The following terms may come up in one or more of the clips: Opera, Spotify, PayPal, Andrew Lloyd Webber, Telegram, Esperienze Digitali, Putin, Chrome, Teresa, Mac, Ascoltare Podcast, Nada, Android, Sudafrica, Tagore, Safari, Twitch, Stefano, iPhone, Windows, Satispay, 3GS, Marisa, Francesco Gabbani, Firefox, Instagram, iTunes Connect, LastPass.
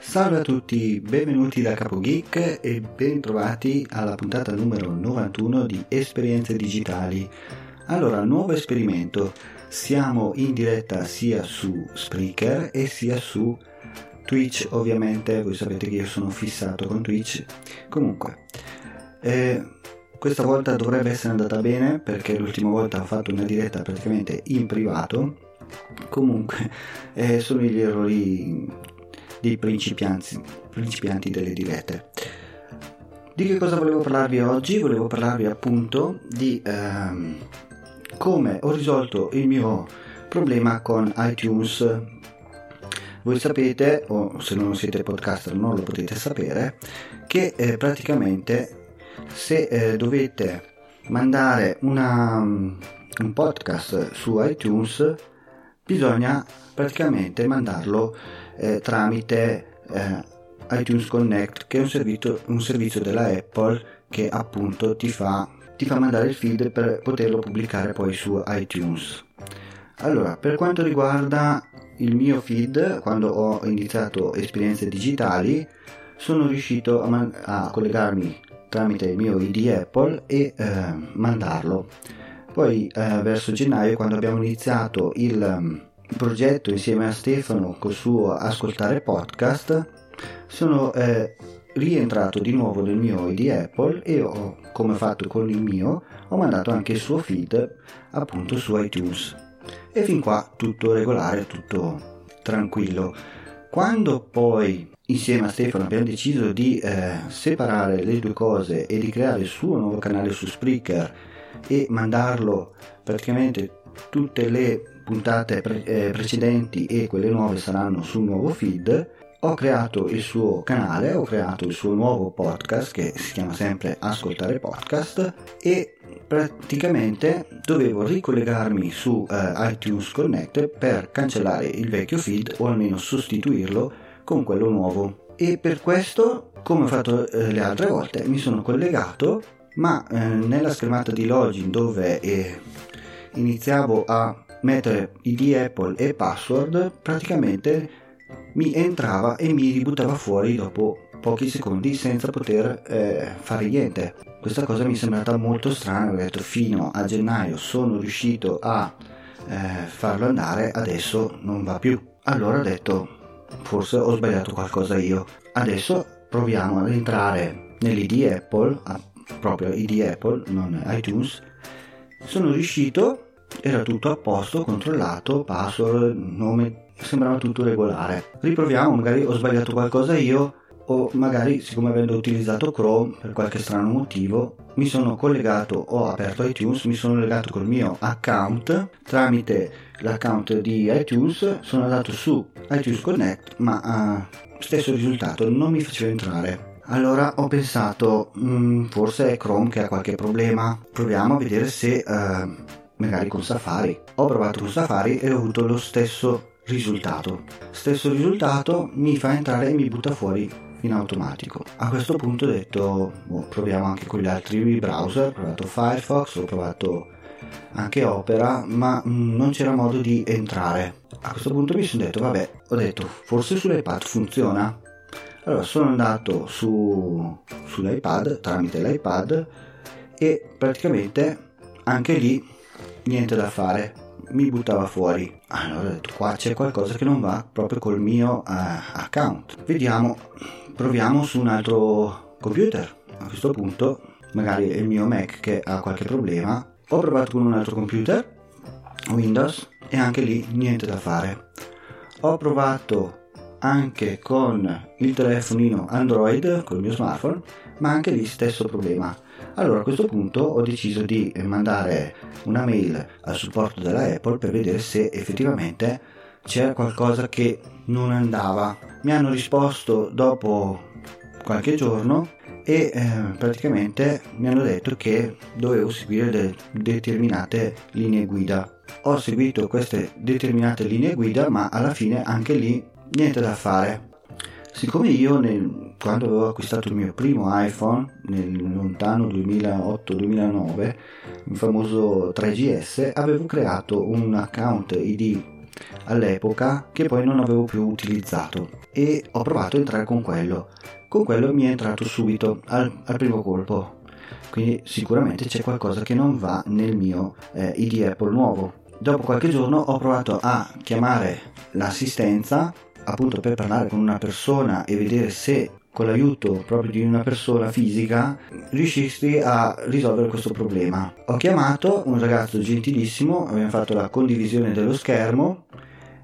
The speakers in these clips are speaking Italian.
Salve a tutti, benvenuti da Capo Geek e ben trovati alla puntata numero 91 di Esperienze Digitali. Allora, nuovo esperimento, siamo in diretta sia su Spreaker e sia su Twitch, ovviamente, voi sapete che io sono fissato con Twitch. Comunque, questa volta dovrebbe essere andata bene perché l'ultima volta ho fatto una diretta praticamente in privato. Comunque, sono gli errori dei principianti delle dirette. Di che cosa volevo parlarvi oggi? Volevo parlarvi appunto di come ho risolto il mio problema con iTunes. Voi sapete, o se non siete podcaster non lo potete sapere, che praticamente se dovete mandare un podcast su iTunes bisogna praticamente mandarlo tramite iTunes Connect, che è un servizio della Apple che appunto ti fa mandare il feed per poterlo pubblicare poi su iTunes. Allora, per quanto riguarda il mio feed, quando ho iniziato Esperienze Digitali sono riuscito a collegarmi tramite il mio ID Apple e mandarlo. Poi verso gennaio, quando abbiamo iniziato il progetto insieme a Stefano col suo Ascoltare Podcast, sono rientrato di nuovo nel mio ID Apple e ho, come ho fatto con il mio, ho mandato anche il suo feed appunto su iTunes, e fin qua tutto regolare, tutto tranquillo. Quando poi insieme a Stefano abbiamo deciso di separare le due cose e di creare il suo nuovo canale su Spreaker e mandarlo praticamente tutte le puntate precedenti e quelle nuove saranno sul nuovo feed, ho creato il suo canale, ho creato il suo nuovo podcast che si chiama sempre Ascoltare Podcast, e praticamente dovevo ricollegarmi su iTunes Connect per cancellare il vecchio feed o almeno sostituirlo con quello nuovo, e per questo, come ho fatto le altre volte, mi sono collegato, ma nella schermata di login dove iniziavo a mettere ID Apple e password, praticamente mi entrava e mi ributtava fuori dopo pochi secondi senza poter fare niente. Questa cosa mi è sembrata molto strana, ho detto fino a gennaio sono riuscito a farlo andare, adesso non va più. Allora ho detto forse ho sbagliato qualcosa io. Adesso proviamo ad entrare nell'ID Apple, proprio ID Apple, non iTunes. Sono riuscito, era tutto a posto, controllato, password, nome, sembrava tutto regolare. Riproviamo, magari ho sbagliato qualcosa io, o magari siccome avendo utilizzato Chrome per qualche strano motivo mi sono collegato, ho aperto iTunes, mi sono legato col mio account, tramite l'account di iTunes sono andato su iTunes Connect, ma stesso risultato, non mi faceva entrare. Allora ho pensato forse è Chrome che ha qualche problema, proviamo a vedere se magari con Safari. Ho provato con Safari e ho avuto lo stesso risultato, mi fa entrare e mi butta fuori in automatico. A questo punto ho detto proviamo anche con gli altri browser, ho provato Firefox, ho provato anche Opera, ma non c'era modo di entrare. A questo punto mi sono detto vabbè, ho detto forse sull'iPad funziona. Allora sono andato sull'iPad, tramite l'iPad, e praticamente anche lì niente da fare, mi buttava fuori. Allora ho detto qua c'è qualcosa che non va proprio col mio account, vediamo, proviamo su un altro computer. A questo punto magari è il mio Mac che ha qualche problema. Ho provato con un altro computer Windows e anche lì niente da fare. Ho provato anche con il telefonino Android, col mio smartphone, ma anche lì stesso problema. Allora a questo punto ho deciso di mandare una mail al supporto della Apple per vedere se effettivamente c'era qualcosa che non andava. Mi hanno risposto dopo qualche giorno e praticamente mi hanno detto che dovevo seguire determinate linee guida. Ho seguito queste determinate linee guida, ma alla fine anche lì niente da fare. Siccome io quando avevo acquistato il mio primo iPhone nel lontano 2008-2009, il famoso 3GS, avevo creato un account ID all'epoca che poi non avevo più utilizzato e ho provato a entrare con quello. Con quello mi è entrato subito al primo colpo, quindi sicuramente c'è qualcosa che non va nel mio ID Apple nuovo. Dopo qualche giorno ho provato a chiamare l'assistenza appunto per parlare con una persona e vedere se con l'aiuto proprio di una persona fisica riuscissi a risolvere questo problema. Ho chiamato un ragazzo gentilissimo, abbiamo fatto la condivisione dello schermo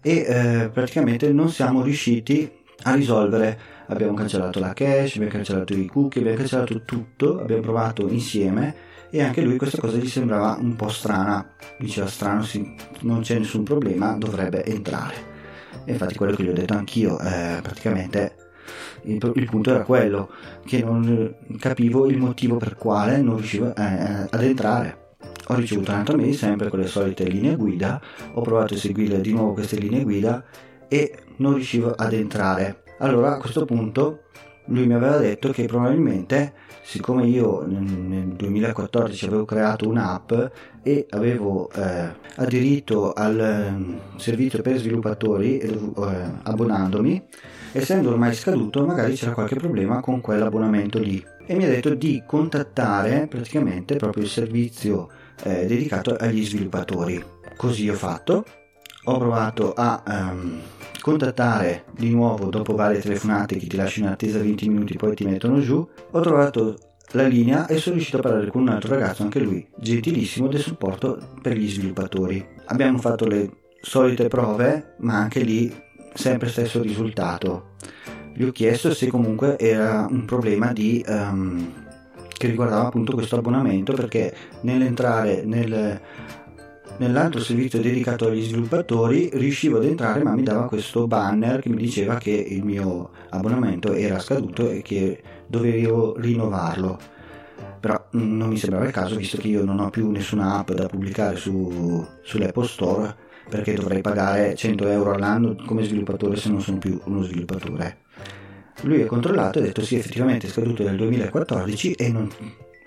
e praticamente non siamo riusciti a risolvere. Abbiamo cancellato la cache, abbiamo cancellato i cookie, abbiamo cancellato tutto, abbiamo provato insieme e anche lui questa cosa gli sembrava un po' strana, diceva strano sì, non c'è nessun problema, dovrebbe entrare. E infatti quello che gli ho detto anch'io, praticamente il punto era quello che non capivo il motivo per quale non riuscivo ad entrare. Ho ricevuto un'altra mail sempre con le solite linee guida, ho provato a seguire di nuovo queste linee guida e non riuscivo ad entrare. Allora a questo punto lui mi aveva detto che probabilmente, siccome io nel 2014 avevo creato un'app e avevo aderito al servizio per sviluppatori abbonandomi, essendo ormai scaduto magari c'era qualche problema con quell'abbonamento lì, e mi ha detto di contattare praticamente proprio il servizio dedicato agli sviluppatori. Così ho fatto, ho provato a contattare di nuovo dopo varie telefonate che ti lasciano in attesa 20 minuti poi ti mettono giù. Ho trovato la linea e sono riuscito a parlare con un altro ragazzo, anche lui gentilissimo, del supporto per gli sviluppatori. Abbiamo fatto le solite prove, ma anche lì sempre stesso risultato. Gli ho chiesto se comunque era un problema di che riguardava appunto questo abbonamento, perché nell'entrare nell'altro servizio dedicato agli sviluppatori riuscivo ad entrare, ma mi dava questo banner che mi diceva che il mio abbonamento era scaduto e che dovevo rinnovarlo. Però non mi sembrava il caso, visto che io non ho più nessuna app da pubblicare sull'Apple Store, perché dovrei pagare 100 euro all'anno come sviluppatore se non sono più uno sviluppatore. Lui ha controllato e ha detto sì, effettivamente è scaduto nel 2014 e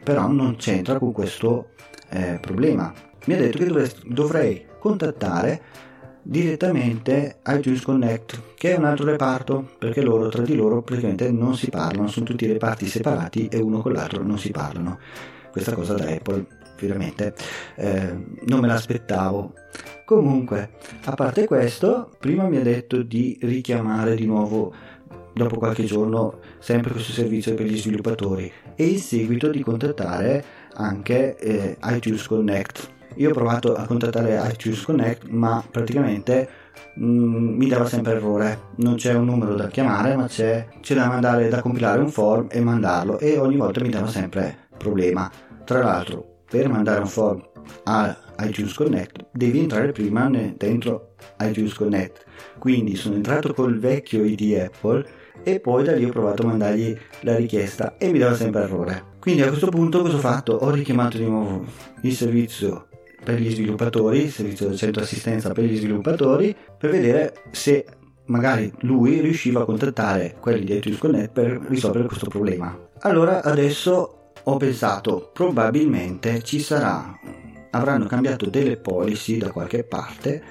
però non c'entra con questo problema. Mi ha detto che dovrei contattare direttamente iTunes Connect, che è un altro reparto, perché loro tra di loro praticamente non si parlano, sono tutti reparti separati e uno con l'altro non si parlano. Questa cosa da Apple veramente non me l'aspettavo. Comunque, a parte questo, prima mi ha detto di richiamare di nuovo dopo qualche giorno sempre questo servizio per gli sviluppatori e in seguito di contattare anche iTunes Connect. Io ho provato a contattare iTunes Connect, ma praticamente mi dava sempre errore, non c'è un numero da chiamare, ma c'è da mandare, da compilare un form e mandarlo, e ogni volta mi dava sempre problema. Tra l'altro, per mandare un form a iTunes Connect devi entrare prima dentro iTunes Connect, quindi sono entrato col vecchio ID Apple e poi da lì ho provato a mandargli la richiesta e mi dava sempre errore. Quindi a questo punto cosa ho fatto? Ho richiamato di nuovo il servizio per gli sviluppatori, il servizio del centro assistenza per gli sviluppatori, per vedere se magari lui riusciva a contattare quelli di iTunes Connect per risolvere questo problema. Allora adesso ho pensato, probabilmente avranno cambiato delle policy da qualche parte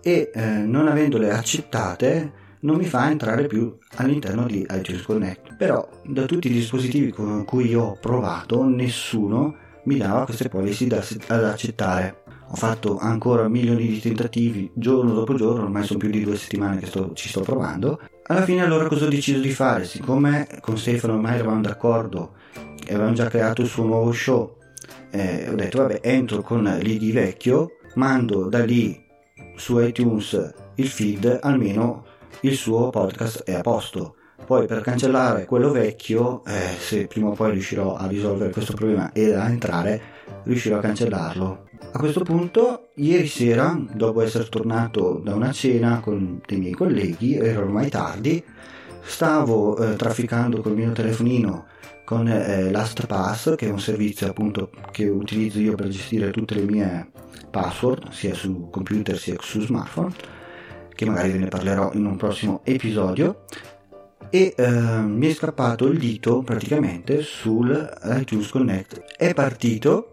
e non avendole accettate non mi fa entrare più all'interno di iTunes Connect. Però da tutti i dispositivi con cui ho provato nessuno mi dava queste policy ad accettare. Ho fatto ancora milioni di tentativi giorno dopo giorno, ormai sono più di 2 settimane che ci sto provando. Alla fine allora cosa ho deciso di fare? Siccome con Stefano ormai eravamo d'accordo e avevamo già creato il suo nuovo show, ho detto vabbè, entro con l'ID vecchio, mando da lì su iTunes il feed, almeno il suo podcast è a posto. Poi per cancellare quello vecchio, se prima o poi riuscirò a risolvere questo problema e a entrare, riuscirò a cancellarlo. A questo punto, ieri sera, dopo essere tornato da una cena con dei miei colleghi, era ormai tardi, stavo trafficando col mio telefonino con LastPass, che è un servizio appunto che utilizzo io per gestire tutte le mie password, sia su computer sia su smartphone, che magari ve ne parlerò in un prossimo episodio, e mi è scappato il dito praticamente sul iTunes Connect. È partito.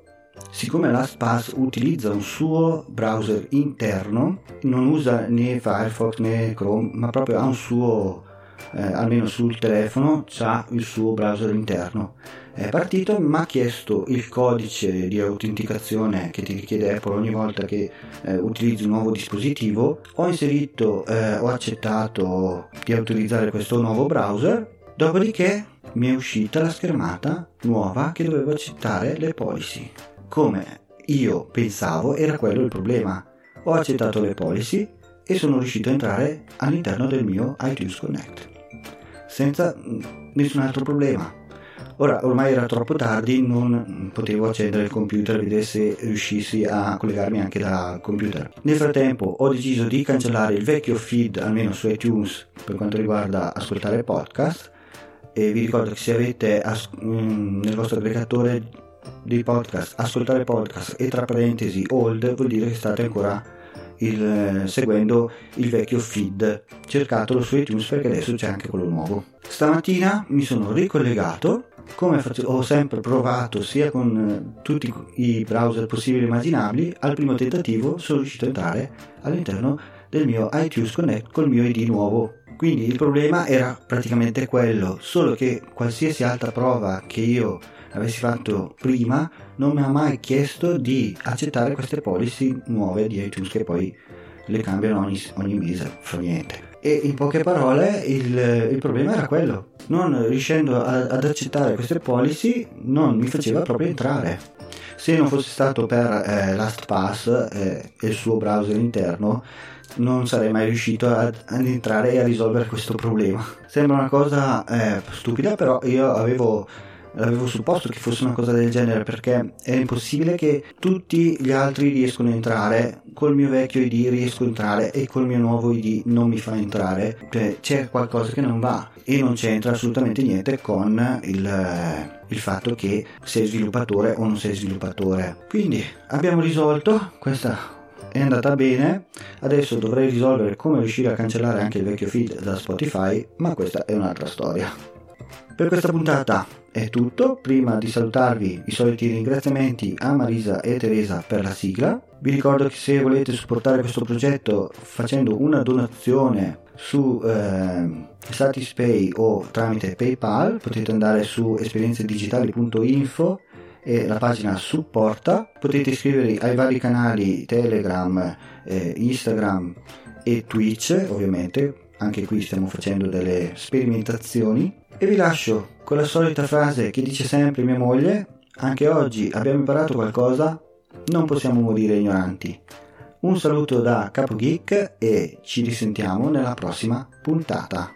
Siccome LastPass utilizza un suo browser interno, non usa né Firefox né Chrome, ma proprio ha un suo, almeno sul telefono, c'ha il suo browser interno. È partito, mi ha chiesto il codice di autenticazione che ti richiede Apple ogni volta che utilizzi un nuovo dispositivo. Ho inserito, ho accettato di autorizzare questo nuovo browser, dopodiché mi è uscita la schermata nuova che dovevo accettare le policy. Come io pensavo era quello il problema. Ho accettato le policy e sono riuscito a entrare all'interno del mio iTunes Connect senza nessun altro problema. Ora ormai era troppo tardi, non potevo accendere il computer e vedere se riuscissi a collegarmi anche da computer. Nel frattempo ho deciso di cancellare il vecchio feed, almeno su iTunes, per quanto riguarda Ascoltare Podcast, e vi ricordo che se avete nel vostro aggregatore dei podcast Ascoltare Podcast e tra parentesi old, vuol dire che state ancora seguendo il vecchio feed. Cercatelo su iTunes perché adesso c'è anche quello nuovo. Stamattina mi sono ricollegato, come ho sempre provato sia con tutti i browser possibili e immaginabili. Al primo tentativo sono riuscito a entrare all'interno del mio iTunes Connect col mio ID nuovo. Quindi il problema era praticamente quello, solo che qualsiasi altra prova che io avessi fatto prima non mi ha mai chiesto di accettare queste policy nuove di iTunes, che poi le cambiano ogni mese, fa niente. E in poche parole il problema era quello, non riuscendo ad accettare queste policy non mi faceva proprio entrare. Se non fosse stato per LastPass e il suo browser interno non sarei mai riuscito ad entrare e a risolvere questo problema. Sembra una cosa stupida, però io avevo supposto che fosse una cosa del genere, perché è impossibile che tutti gli altri riescono a entrare, col mio vecchio ID riesco a entrare e col mio nuovo ID non mi fa entrare. Cioè, c'è qualcosa che non va, e non c'entra assolutamente niente con il fatto che sei sviluppatore o non sei sviluppatore. Quindi abbiamo risolto, questa è andata bene. Adesso dovrei risolvere come riuscire a cancellare anche il vecchio feed da Spotify, ma questa è un'altra storia. Per questa puntata è tutto. Prima di salutarvi, i soliti ringraziamenti a Marisa e Teresa per la sigla. Vi ricordo che se volete supportare questo progetto facendo una donazione su Satispay o tramite PayPal, potete andare su esperienzedigitali.info e la pagina supporta. Potete iscrivervi ai vari canali Telegram, Instagram e Twitch. Ovviamente anche qui stiamo facendo delle sperimentazioni, e vi lascio con la solita frase che dice sempre mia moglie: anche oggi abbiamo imparato qualcosa, non possiamo morire ignoranti. Un saluto da Capo Geek e ci risentiamo nella prossima puntata.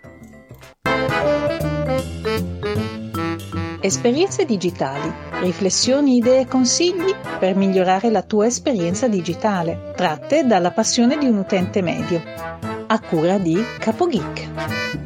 Esperienze digitali, riflessioni, idee e consigli per migliorare la tua esperienza digitale, tratte dalla passione di un utente medio, a cura di Capo Geek.